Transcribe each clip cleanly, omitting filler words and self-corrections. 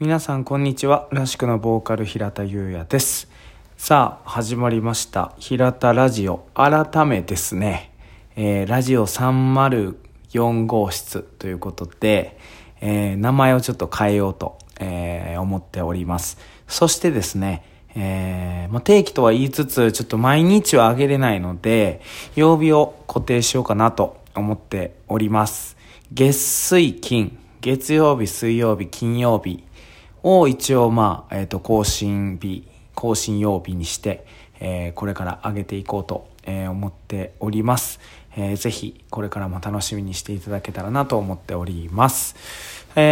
皆さんこんにちは。らしくのボーカル平田優也です。さあ始まりました平田ラジオ。改めですね、ラジオ304号室ということで、名前をちょっと変えようと、思っております。そしてですね、定期とは言いつつちょっと毎日はあげれないので曜日を固定しようかなと思っております。月水金、月曜日水曜日金曜日を一応更新曜日にして、これから上げていこうと、思っております。ぜひこれからも楽しみにしていただけたらなと思っております。ま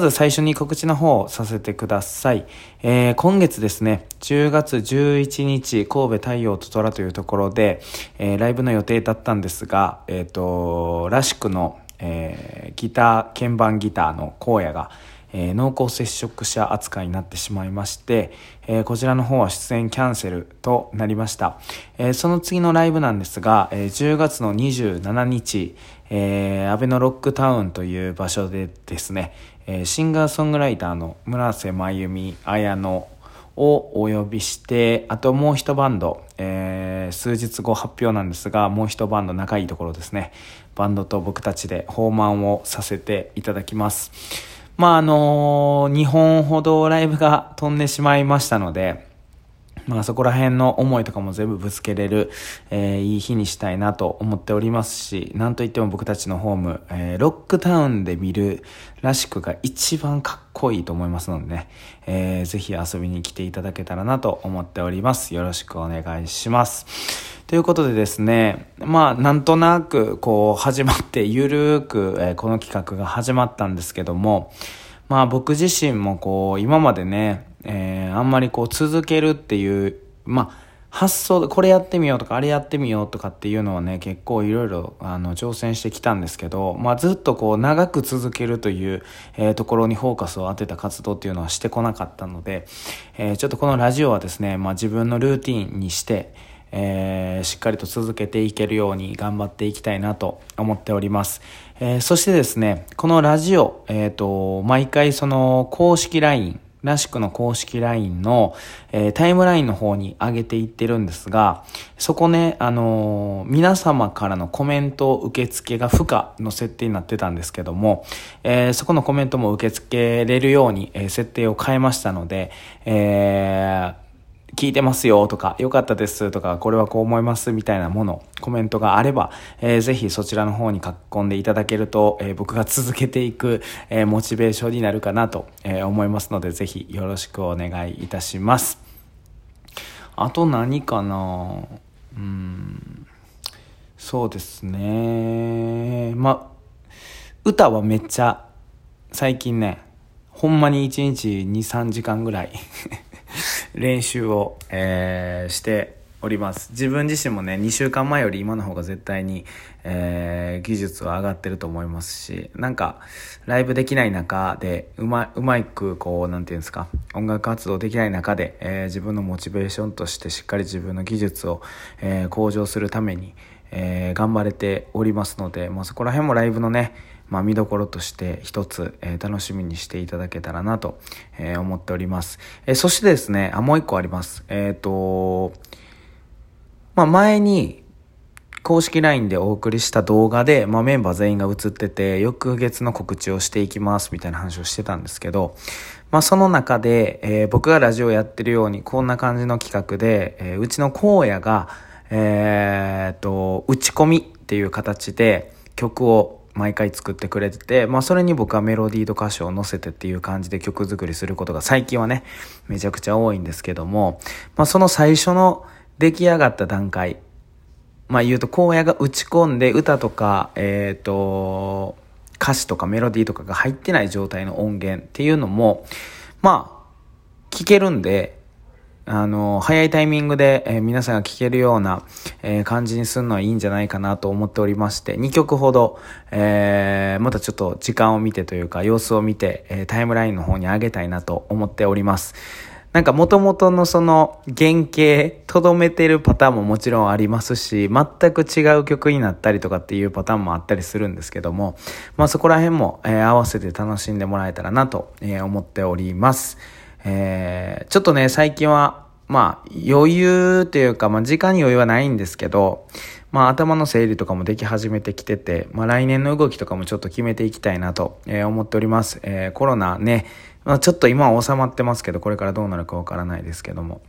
ず最初に告知の方をさせてください。今月ですね、10月11日神戸太陽と虎というところで、ライブの予定だったんですが、らしくの、鍵盤ギターの荒野が濃厚接触者扱いになってしまいまして、こちらの方は出演キャンセルとなりました。その次のライブなんですが、10月の27日、阿部のロックタウンという場所でですね、シンガーソングライターの村瀬まゆみ、綾乃をお呼びして、あともう一バンド、数日後発表なんですが、もう一バンド、仲いいところですね、バンドと僕たちで訪問をさせていただきます。2本ほどライブが飛んでしまいましたので、そこら辺の思いとかも全部ぶつけれる、いい日にしたいなと思っておりますし、なんといっても僕たちのホーム、ロックタウンで見るらしくが一番かっこいいと思いますのでね、ぜひ遊びに来ていただけたらなと思っております。よろしくお願いします。ということでですね、なんとなくこう始まってゆるーく、この企画が始まったんですけども、僕自身もこう今までね、あんまりこう続けるっていう発想、これやってみようとかあれやってみようとかっていうのはね、結構いろいろ挑戦してきたんですけど、ずっとこう長く続けるという、ところにフォーカスを当てた活動っていうのはしてこなかったので、ちょっとこのラジオはですね、自分のルーティーンにしてしっかりと続けていけるように頑張っていきたいなと思っております。そしてですね、このラジオ、毎回その公式 LINE、らしくの公式 LINE の、タイムラインの方に上げていってるんですが、そこね、皆様からのコメント受付が不可の設定になってたんですけども、そこのコメントも受け付けれるように、設定を変えましたので、聞いてますよとか、よかったですとか、これはこう思いますみたいなもの、コメントがあれば、ぜひそちらの方に書き込んでいただけると、僕が続けていく、モチベーションになるかなと、思いますので、ぜひよろしくお願いいたします。あと何かな？そうですね。歌はめっちゃ、最近ね、ほんまに1日2、3時間ぐらい練習を、しております。自分自身もね、2週間前より今の方が絶対に、技術は上がってると思いますし、ライブできない中でうまくこう音楽活動できない中で、自分のモチベーションとしてしっかり自分の技術を、向上するために、頑張れておりますので、そこら辺もライブのね、見どころとして一つ、楽しみにしていただけたらなと、思っております。そしてですね、もう一個あります。前に公式 LINE でお送りした動画で、メンバー全員が映ってて翌月の告知をしていきますみたいな話をしてたんですけど、その中で、僕がラジオやってるようにこんな感じの企画で、うちの荒野が、打ち込みっていう形で曲を毎回作ってくれてて、それに僕はメロディーと歌詞を載せてっていう感じで曲作りすることが最近はね、めちゃくちゃ多いんですけども、その最初の出来上がった段階、言うと荒野が打ち込んで歌とか、歌詞とかメロディーとかが入ってない状態の音源っていうのも、聞けるんで、早いタイミングで、皆さんが聴けるような、感じにするのはいいんじゃないかなと思っておりまして、2曲ほど、またちょっと時間を見てというか様子を見て、タイムラインの方に上げたいなと思っております。なんか元々のその原型とどめてるパターンももちろんありますし、全く違う曲になったりとかっていうパターンもあったりするんですけども、まあそこら辺も、合わせて楽しんでもらえたらなと、思っております。ちょっとね最近はまあ余裕というか、まあ時間に余裕はないんですけど、まあ頭の整理とかもでき始めてきてて、まあ来年の動きとかもちょっと決めていきたいなと、思っております。コロナね。まあ、ちょっと今は収まってますけど、これからどうなるかわからないですけども、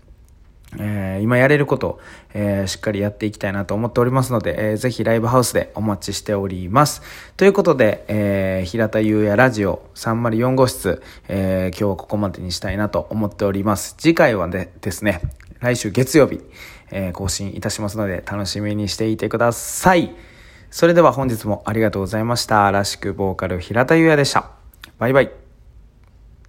今やれることを、しっかりやっていきたいなと思っておりますので、ぜひライブハウスでお待ちしております。ということで、平田祐也ラジオ304号室、今日はここまでにしたいなと思っております。次回はですね、来週月曜日、更新いたしますので、楽しみにしていてください。それでは本日もありがとうございました。らしくボーカル平田祐也でした。バイバイ。